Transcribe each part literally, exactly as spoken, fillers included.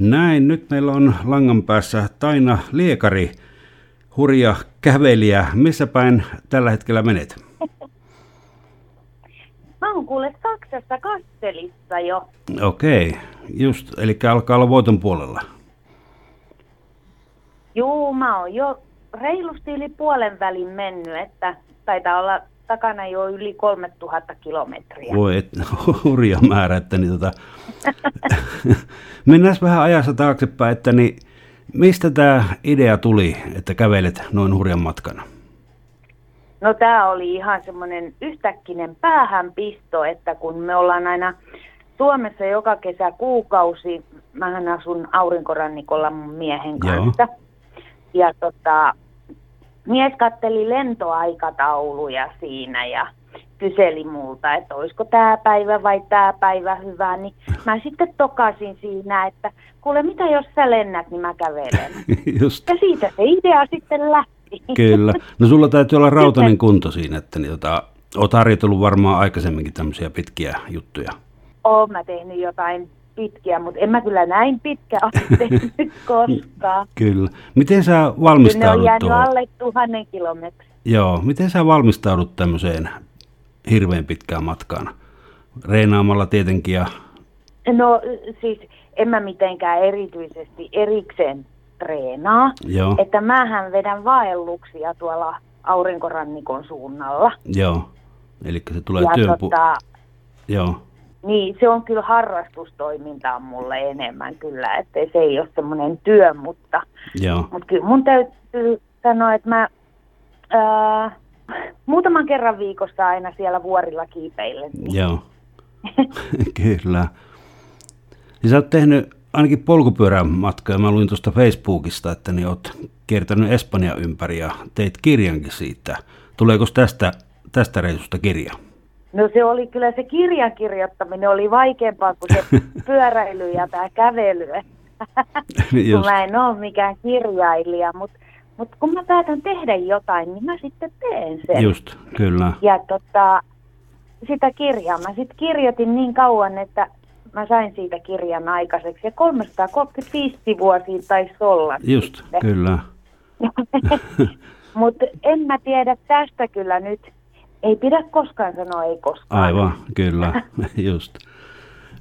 Näin, nyt meillä on langan päässä Taina Liekari, hurja kävelijä. Missä päin tällä hetkellä menet? Mä oon kuule Saksassa Kasselissa jo. Okei, okay, just, eli alkaa olla voiton puolella. Juu, mä oon jo reilusti yli puolen välin mennyt, että taitaa olla takana jo yli kolmetuhatta kilometriä. Voi, et, hurja määrä, että niin tota... Mennään vähän ajassa taaksepäin, että niin, mistä tämä idea tuli, että kävelet noin hurjan matkana? No tämä oli ihan semmoinen yhtäkkinen päähänpisto, että kun me ollaan aina Suomessa joka kesä kuukausi, mähän asun aurinkorannikolla mun miehen kanssa. Joo. Ja tota, mies katteli lentoaikatauluja siinä ja kyseli multa, että olisiko tämä päivä vai tämä päivä hyvä, niin mä sitten tokasin siinä, että kuule, mitä jos sä lennät, niin mä kävelen. Just. Ja siitä se idea sitten lähti. Kyllä. No sulla täytyy olla rautainen kunto siinä, että niin, tota, oot harjoitellut varmaan aikaisemminkin tämmöisiä pitkiä juttuja. Oon mä tehnyt jotain pitkiä, mutta en mä kyllä näin pitkä ole tehnyt koskaan. Kyllä. Miten sä valmistaudut tuohon? Ne on jäänyt alle tuhannen kilometrin. Joo. Miten sä valmistaudut tämmöiseen hirveän pitkään matkaan? Reenaamalla tietenkin ja... No siis en mä mitenkään erityisesti erikseen treenaa. Joo. Että mähän vedän vaelluksia tuolla aurinkorannikon suunnalla. Joo. Eli se tulee ja työn... Tota... Joo. Niin, se on kyllä harrastustoimintaa mulle enemmän kyllä, että se ei ole semmoinen työ, mutta, mutta kyllä mun täytyy sanoa, että mä ää, muutaman kerran viikossa aina siellä vuorilla kiipeilen. Joo, kyllä. Ja sä oot tehnyt ainakin polkupyörän matkaa, mä luin tuosta Facebookista, että niin oot kiertänyt Espanjan ympäri ja teit kirjankin siitä. Tuleeko tästä, tästä reisusta kirja? No se oli kyllä se kirjan kirjoittaminen oli vaikeampaa kuin se pyöräily ja tämä kävely. Kun mä en ole mikään kirjailija, mutta mut kun mä päätän tehdä jotain, niin mä sitten teen sen. Just, kyllä. Ja tota, sitä kirjaa mä sitten kirjoitin niin kauan, että mä sain siitä kirjan aikaiseksi. Ja kolmesataakolmekymmentäviisi sivua siitä taisi olla. Just, sitten. Kyllä. Mutta en mä tiedä tästä kyllä nyt. Ei pidä koskaan sanoa, ei koskaan. Aivan, kyllä, just.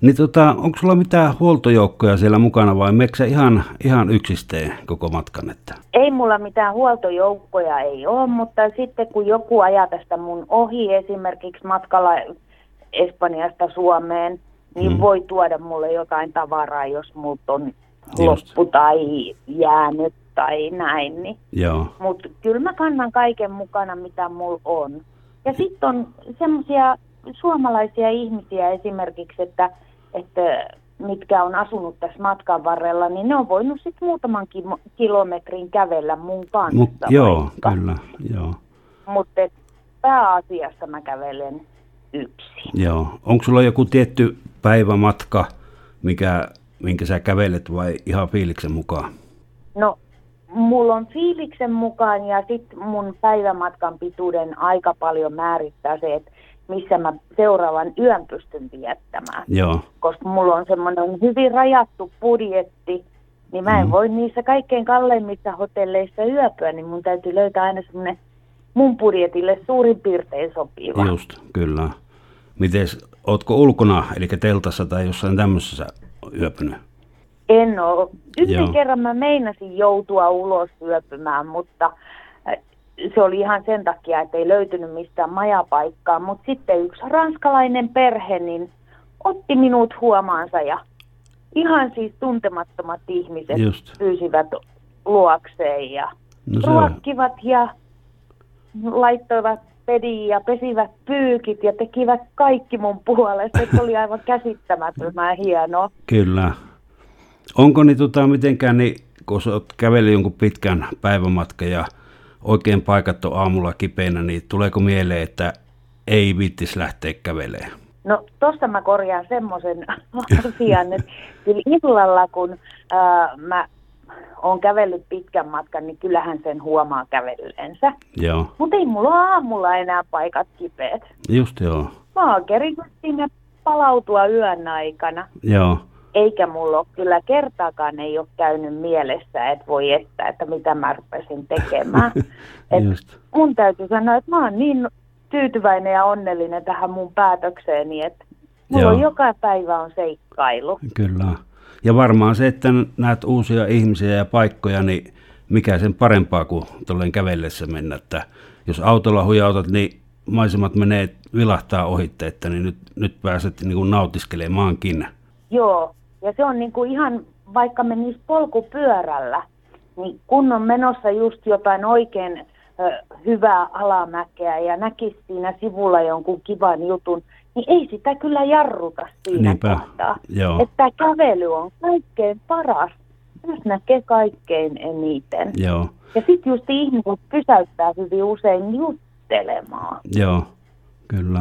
Niin tota, onko sulla mitään huoltojoukkoja siellä mukana vai meneekö ihan, ihan yksisteen koko matkan? Että? Ei mulla mitään huoltojoukkoja ei ole, mutta sitten kun joku ajaa tästä mun ohi esimerkiksi matkalla Espanjasta Suomeen, niin hmm. voi tuoda mulle jotain tavaraa, jos multa on just loppu tai jäänyt tai näin. Niin. Mutta kyllä mä kannan kaiken mukana, mitä mulla on. Ja sitten on semmoisia suomalaisia ihmisiä esimerkiksi, että, että mitkä on asunut tässä matkan varrella, niin ne on voinut sitten muutaman kilometrin kävellä mun kanssa. Mut, joo, kyllä, joo. Mutta pääasiassa mä kävelen yksin. Joo. Onko sulla joku tietty päivämatka, mikä, minkä sä kävelet vai ihan fiiliksen mukaan? No. Mulla on fiiliksen mukaan ja sitten mun päivämatkan pituuden aika paljon määrittää se, että missä mä seuraavan yön pystyn viettämään. Joo. Koska mulla on semmoinen hyvin rajattu budjetti, niin mä en mm. voi niissä kaikkein kalleimmissa hotelleissa yöpyä, niin mun täytyy löytää aina semmoinen mun budjetille suurin piirtein sopiva. Just, kyllä. Mites, ootko ulkona, eli teltassa tai jossain tämmöisessä yöpynyt? En ole. Yhden Joo. kerran mä meinasin joutua ulos yöpymään, mutta se oli ihan sen takia, että ei löytynyt mistään majapaikkaa. Mutta sitten yksi ranskalainen perhe niin otti minut huomaansa ja ihan siis tuntemattomat ihmiset Just. Pyysivät luokseen ja no ruokkivat on. Ja laittoivat pediin ja pesivät pyykit ja tekivät kaikki mun puolesta. Se oli aivan käsittämättömän hienoa. Kyllä. Onko niin tota, mitenkään, niin, kun sä oot kävellyt jonkun pitkän päivämatkan ja oikein paikat on aamulla kipeänä, niin tuleeko mieleen, että ei viittis lähteä kävelemään? No tuossa mä korjaan semmoisen asian, että kyllä illalla kun ää, mä oon kävellyt pitkän matkan, niin kyllähän sen huomaa kävelleensä. Joo. Mutta ei mulla aamulla enää paikat kipeät. Just joo. Mä oon kerinyt sinne palautua yön aikana. Joo. eikä mulla ole kyllä kertaakaan ei ole käynyt mielessä, että voi että, että mitä mä rupesin tekemään. Et mun täytyy sanoa, että mä oon niin tyytyväinen ja onnellinen tähän mun päätökseeni, että mulla on joka päivä on seikkailu. Kyllä. Ja varmaan se, että näet uusia ihmisiä ja paikkoja, niin mikä sen parempaa kuin tolleen kävellessä mennä. Että jos autolla hujautat, niin maisemat menee vilahtaa ohitte, että niin nyt, nyt pääset niin kuin nautiskelemaan. Joo, ja se on niin kuin ihan, vaikka menisi polkupyörällä, niin kun on menossa just jotain oikein ö, hyvää alamäkeä ja näkisi siinä sivulla jonkun kivan jutun, niin ei sitä kyllä jarruta siinä. Niinpä. Kohtaa. Joo. Että kävely on kaikkein paras, jos näkee kaikkein eniten. Joo. Ja sitten just ihmiset pysäyttää hyvin usein juttelemaan. Joo, kyllä.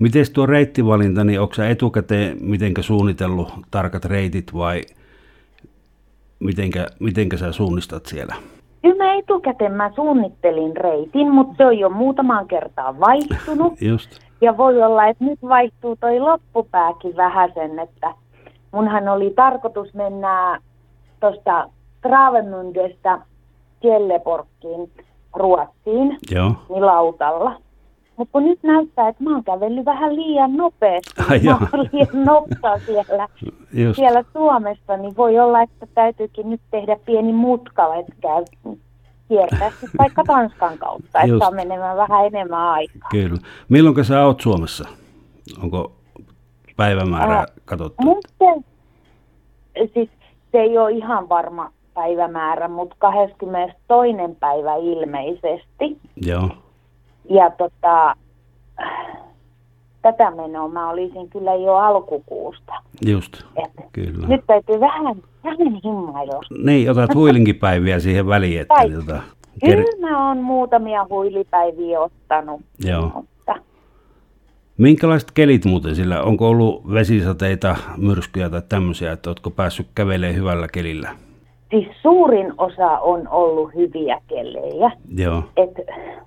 Miten tuo reittivalinta, niin onko sä etukäteen mitenkä suunnitellut tarkat reitit vai mitenkä, mitenkä sä suunnistat siellä? Kyllä mä etukäteen mä suunnittelin reitin, mutta se on jo muutamaan kertaan vaihtunut. Just. Ja voi olla, että nyt vaihtuu toi loppupääkin vähäsen, että munhan oli tarkoitus mennä tuosta Travenmündestä Tjelleporkkiin, Ruotsiin, joo, niin lautalla. Mutta kun nyt näyttää, että mä oon kävellyt vähän liian nopeasti. Ai mä oon liian nopsaa siellä, siellä Suomessa, niin voi olla, että täytyykin nyt tehdä pieni mutka, että käy kiertää sitten vaikka Tanskan kautta, että saa menemään vähän enemmän aikaa. Kyllä. Milloin sä oot Suomessa? Onko päivämäärää äh, katsottu? Mun se, siis se ei ole ihan varma päivämäärä, mutta kahdeskymmenestoinen päivä ilmeisesti. Joo. Ja tota, tätä menoa mä olisin kyllä jo alkukuusta. Just, et kyllä. Nyt täytyy vähän, vähän himmailla. Niin, otat huilinkipäiviä siihen väliin. Että jota, ker- kyllä mä oon muutamia huilipäiviä ottanut. Joo. Mutta minkälaiset kelit muuten sillä? Onko ollut vesisateita, myrskyjä tai tämmöisiä, että ootko päässyt kävelemään hyvällä kelillä? Siis suurin osa on ollut hyviä kelejä. Joo. Et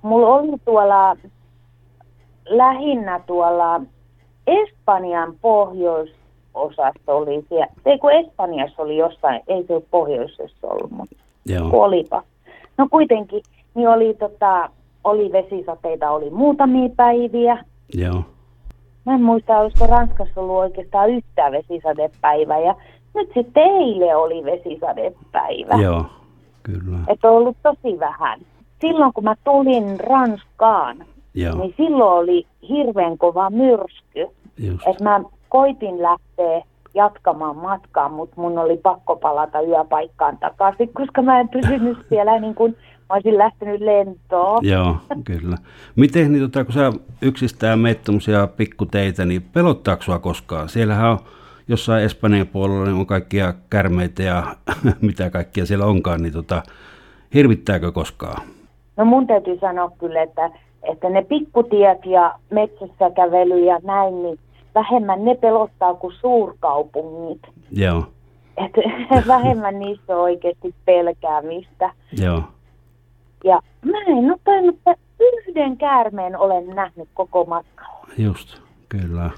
mulla oli tuolla lähinnä tuolla Espanjan pohjoisosassa oli siellä. Ei kun Espanjassa oli jossain, ei se ole pohjoisessa ollut, mutta olipa. No kuitenkin, niin oli, tota, oli vesisateita, oli muutamia päiviä. Joo. Mä en muista, olisiko Ranskassa ollut oikeastaan yhtään vesisadepäivää ja nyt sitten eilen oli vesisadepäivä. Joo, kyllä. Että on ollut tosi vähän. Silloin kun mä tulin Ranskaan, joo, niin silloin oli hirveän kova myrsky. Että mä koitin lähteä jatkamaan matkaa, mutta mun oli pakko palata yöpaikkaan takaisin, koska mä en pysynyt siellä niin kuin mä olisin lähtenyt lentoon. Joo, kyllä. Miten, niin, tota, kun sä yksistään meet tommosia pikkuteitä, niin pelottaako sua koskaan? Siellähän on jossain Espanjan puolella niin on kaikkia kärmeitä ja mitä kaikkia siellä onkaan, niin tota, hirvittääkö koskaan? No mun täytyy sanoa kyllä, että, että ne pikkutiet ja metsässä kävely ja näin, niin vähemmän ne pelottaa kuin suurkaupungit. Joo. Että vähemmän niissä on oikeasti pelkäämistä. Joo. Ja mä en ole tainnut, että yhden käärmeen olen nähnyt koko matkalla. Just, kyllä.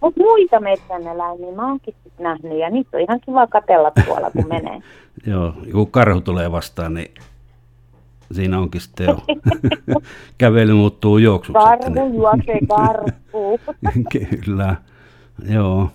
Mutta muita metsäneläimiä mä oonkin sitten nähnyt, ja niitä on ihan kiva katsella tuolla, kun menee. Joo, kun karhu tulee vastaan, niin siinä onkin sitten jo. Kävely muuttuu juoksuksi. Karhu juoksee karkuun. Kyllä, joo.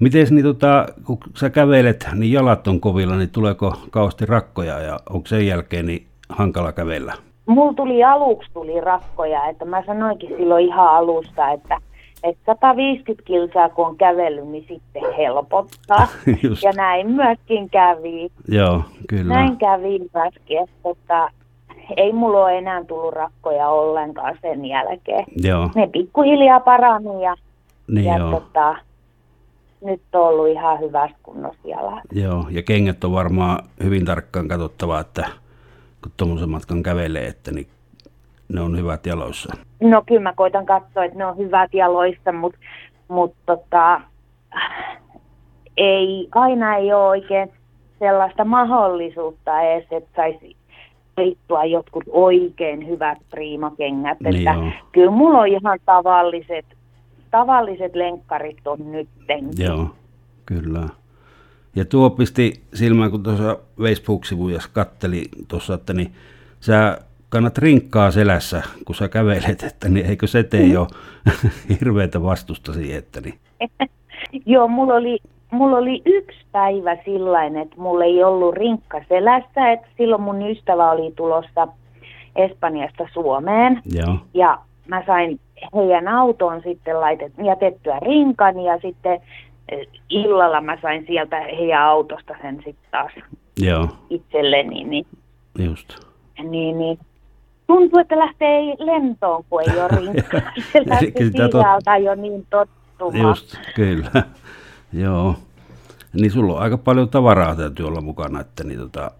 Mites, niin tota, kun sä kävelet, niin jalat on kovilla, niin tuleeko kauheasti rakkoja, ja onko sen jälkeen niin hankala kävellä? Mulla tuli aluksi tuli rakkoja, että mä sanoinkin silloin ihan alusta, että että sata viisikymmentä kilsaa, kun on kävellyt, niin sitten helpottaa. Just. Ja näin myöskin kävi. Joo, kyllä. Näin kävi myöskin, että tota, ei mulla ole enää tullut rakkoja ollenkaan sen jälkeen. Joo. Ne pikkuhiljaa parani ja, niin ja tota, nyt on ollut ihan hyvässä kunnossa jalat. Joo, ja kengät on varmaan hyvin tarkkaan katsottava, että kun tuommoisen matkan kävelee, että niin ne on hyvät jaloissa. No kyllä mä koitan katsoa, että ne on hyvät jaloissa, mutta mut tota, ei, aina ei ole oikein sellaista mahdollisuutta edes, että saisi liittua jotkut oikein hyvät priimakengät. Niin että kyllä mulla on ihan tavalliset, tavalliset lenkkarit on nyttenkin. Joo, Kyllä. Ja tuo pisti silmään, kun tuossa Facebook-sivuja katteli tuossa, että niin sä kannat rinkkaa selässä, kun sä kävelet, että niin eikö se tee mm. jo hirveätä vastusta siihen, että niin. Joo, mulla oli, mulla oli yksi päivä sillainen, että mulla ei ollut rinkka selässä, että silloin mun ystävä oli tulossa Espanjasta Suomeen. Joo. Ja mä sain heidän autoon sitten laitet, jätettyä rinkan ja sitten illalla mä sain sieltä heidän autosta sen sitten taas Joo. itselleni. Niin, just. Niin, niin. Tuntuu, että lähtee lentoon, kun ei ole rinkkaa. Se lähtee sisältä tot... jo niin tottumaan. Just, kyllä. Joo. Niin sulla on aika paljon tavaraa täytyy olla mukana, että niin tota...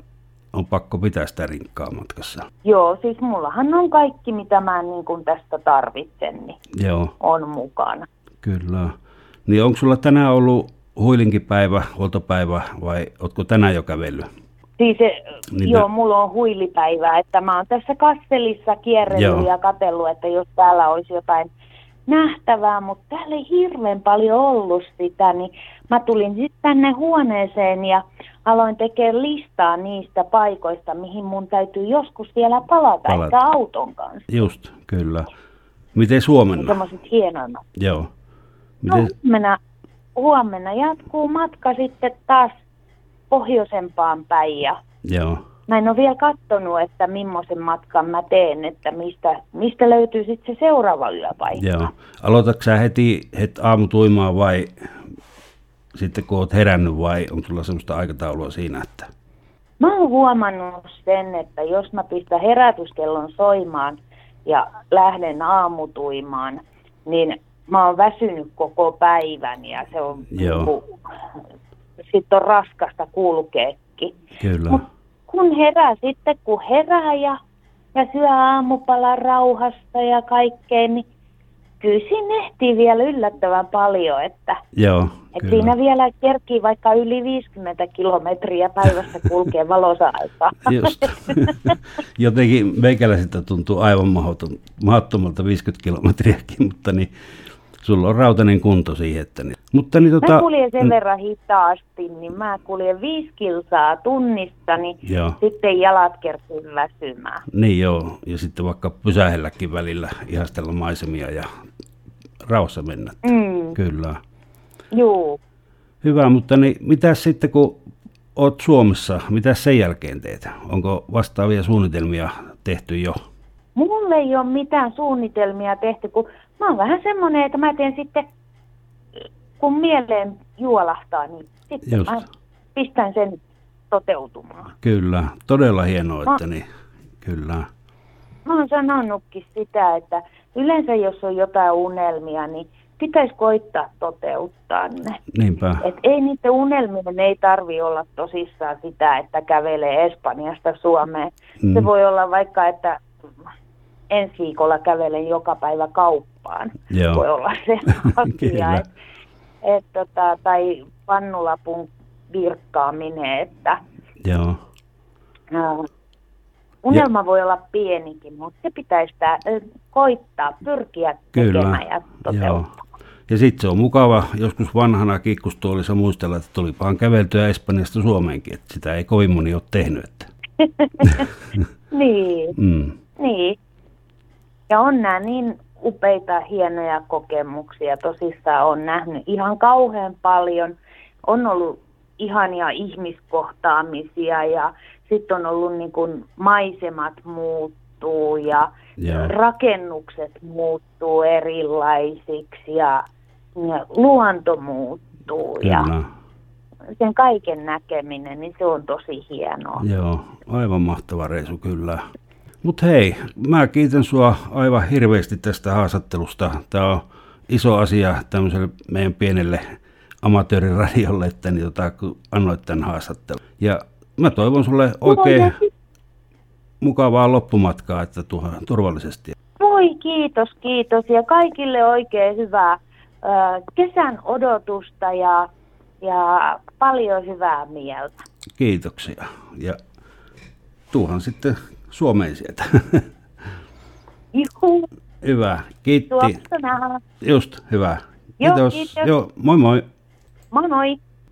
on pakko pitää sitä rinkkaa matkassa. Joo, siis mullahan on kaikki, mitä mä niin kun tästä tarvitsen, niin Joo. on mukana. Kyllä. Niin onko sulla tänään ollut huilinkipäivä, huoltopäivä vai ootko tänään jo kävellyt? Siis se, niin joo, te... mulla on huilipäivä, että mä oon tässä Kasselissa kierrellyt joo. ja katsellut, että jos täällä olisi jotain nähtävää, mutta täällä ei hirveän paljon ollut sitä, niin mä tulin sitten tänne huoneeseen ja aloin tekemään listaa niistä paikoista, mihin mun täytyy joskus vielä palata, palata. Ehkä auton kanssa. Just, kyllä. Miten huomenna? Semmoiset hienona. Joo. Miten... No, huomenna, huomenna jatkuu matka sitten taas pohjoisempaan päin ja Joo. mä en ole vielä katsonut, että millaisen matkan mä teen, että mistä, mistä löytyy sitten se seuraava yöpaikka. Joo. Aloitatko sä heti, heti aamutuimaa vai... Sitten kun olet herännyt vai onko sulla semmoista aikataulua siinä, että... Mä oon huomannut sen, että jos mä pistän herätyskellon soimaan ja lähden aamutuimaan, niin mä oon väsynyt koko päivän ja se on... Joo. Sitten on raskasta kulkeekin. Kyllä. Mut kun herää sitten, kun herää ja, ja syö aamupalan rauhasta ja kaikkeen, niin... Kyllä siinä ehtii vielä yllättävän paljon, että, Joo, että siinä vielä kerkii vaikka yli viisikymmentä kilometriä päivässä kulkee valosailta. Just. Jotenkin meikäläisiltä tuntuu aivan mahdottomalta viisikymmentä kilometriäkin, mutta niin, sulla on rautainen kunto siihen. Että niin. Mutta niin, tota, mä kuljen sen verran hitaasti, niin mä kuljen viisi kilsaa tunnista, niin joo. sitten jalat kertyy väsymään. Niin joo, ja sitten vaikka pysähelläkin välillä ihastella maisemia ja rauhassa mennä. Mm. Kyllä. Joo. Hyvä, mutta niin, mitä sitten kun oot Suomessa, mitä sen jälkeen teet? Onko vastaavia suunnitelmia tehty jo? Mulle ei ole mitään suunnitelmia tehty, kun mä oon vähän semmoinen, että mä teen sitten, kun mieleen juolahtaa, niin sitten Just. mä pistän sen toteutumaan. Kyllä, todella hienoa, mä, että niin, kyllä. Mä oon sanonutkin sitä, että yleensä jos on jotain unelmia, niin pitäisi koittaa toteuttaa ne. Niinpä. Et ei niiden unelmien ei tarvitse olla tosissaan sitä, että kävelee Espanjasta Suomeen. Mm. Se voi olla vaikka, että... Ensi viikolla kävelen joka päivä kauppaan, Joo. voi olla se asia, et, et, tota, tai pannulapun virkkaaminen, että Joo. Uh, unelma ja. voi olla pienikin, mutta se pitäisi tää, koittaa, pyrkiä Kyllä. tekemään ja toteuttaa. Joo. Ja sitten se on mukava joskus vanhana kikkustuolissa muistella, että tulipahan käveltyä Espanjasta Suomeenkin, että sitä ei kovin moni ole tehnyt. Että. niin, mm. niin. Ja on nämä niin upeita, hienoja kokemuksia. Tosissaan olen nähnyt ihan kauhean paljon. On ollut ihania ihmiskohtaamisia ja sitten on ollut niin kuin maisemat muuttuu ja Joo. rakennukset muuttuu erilaisiksi ja luonto muuttuu. Kyllä. Ja sen kaiken näkeminen, niin se on tosi hienoa. Joo, aivan mahtava reisu kyllä. Mut hei, mä kiitän sua aivan hirveästi tästä haastattelusta. Tämä on iso asia tämmöiselle meidän pienelle amatööriradiolle, että niin tota, kun annoit tämän haastattelun. Ja mä toivon sulle oikein Moi. mukavaa loppumatkaa, että tuha, turvallisesti. Moi, kiitos, kiitos. Ja kaikille oikein hyvää kesän odotusta ja, ja paljon hyvää mieltä. Kiitoksia. Ja tuuhan sitten... Suomeen sieltä. Juhu. Hyvä, kiitti. Tuosta nähdään. Just, hyvä. Kiitos. Joo, kiitos. Joo, moi moi. Moi moi.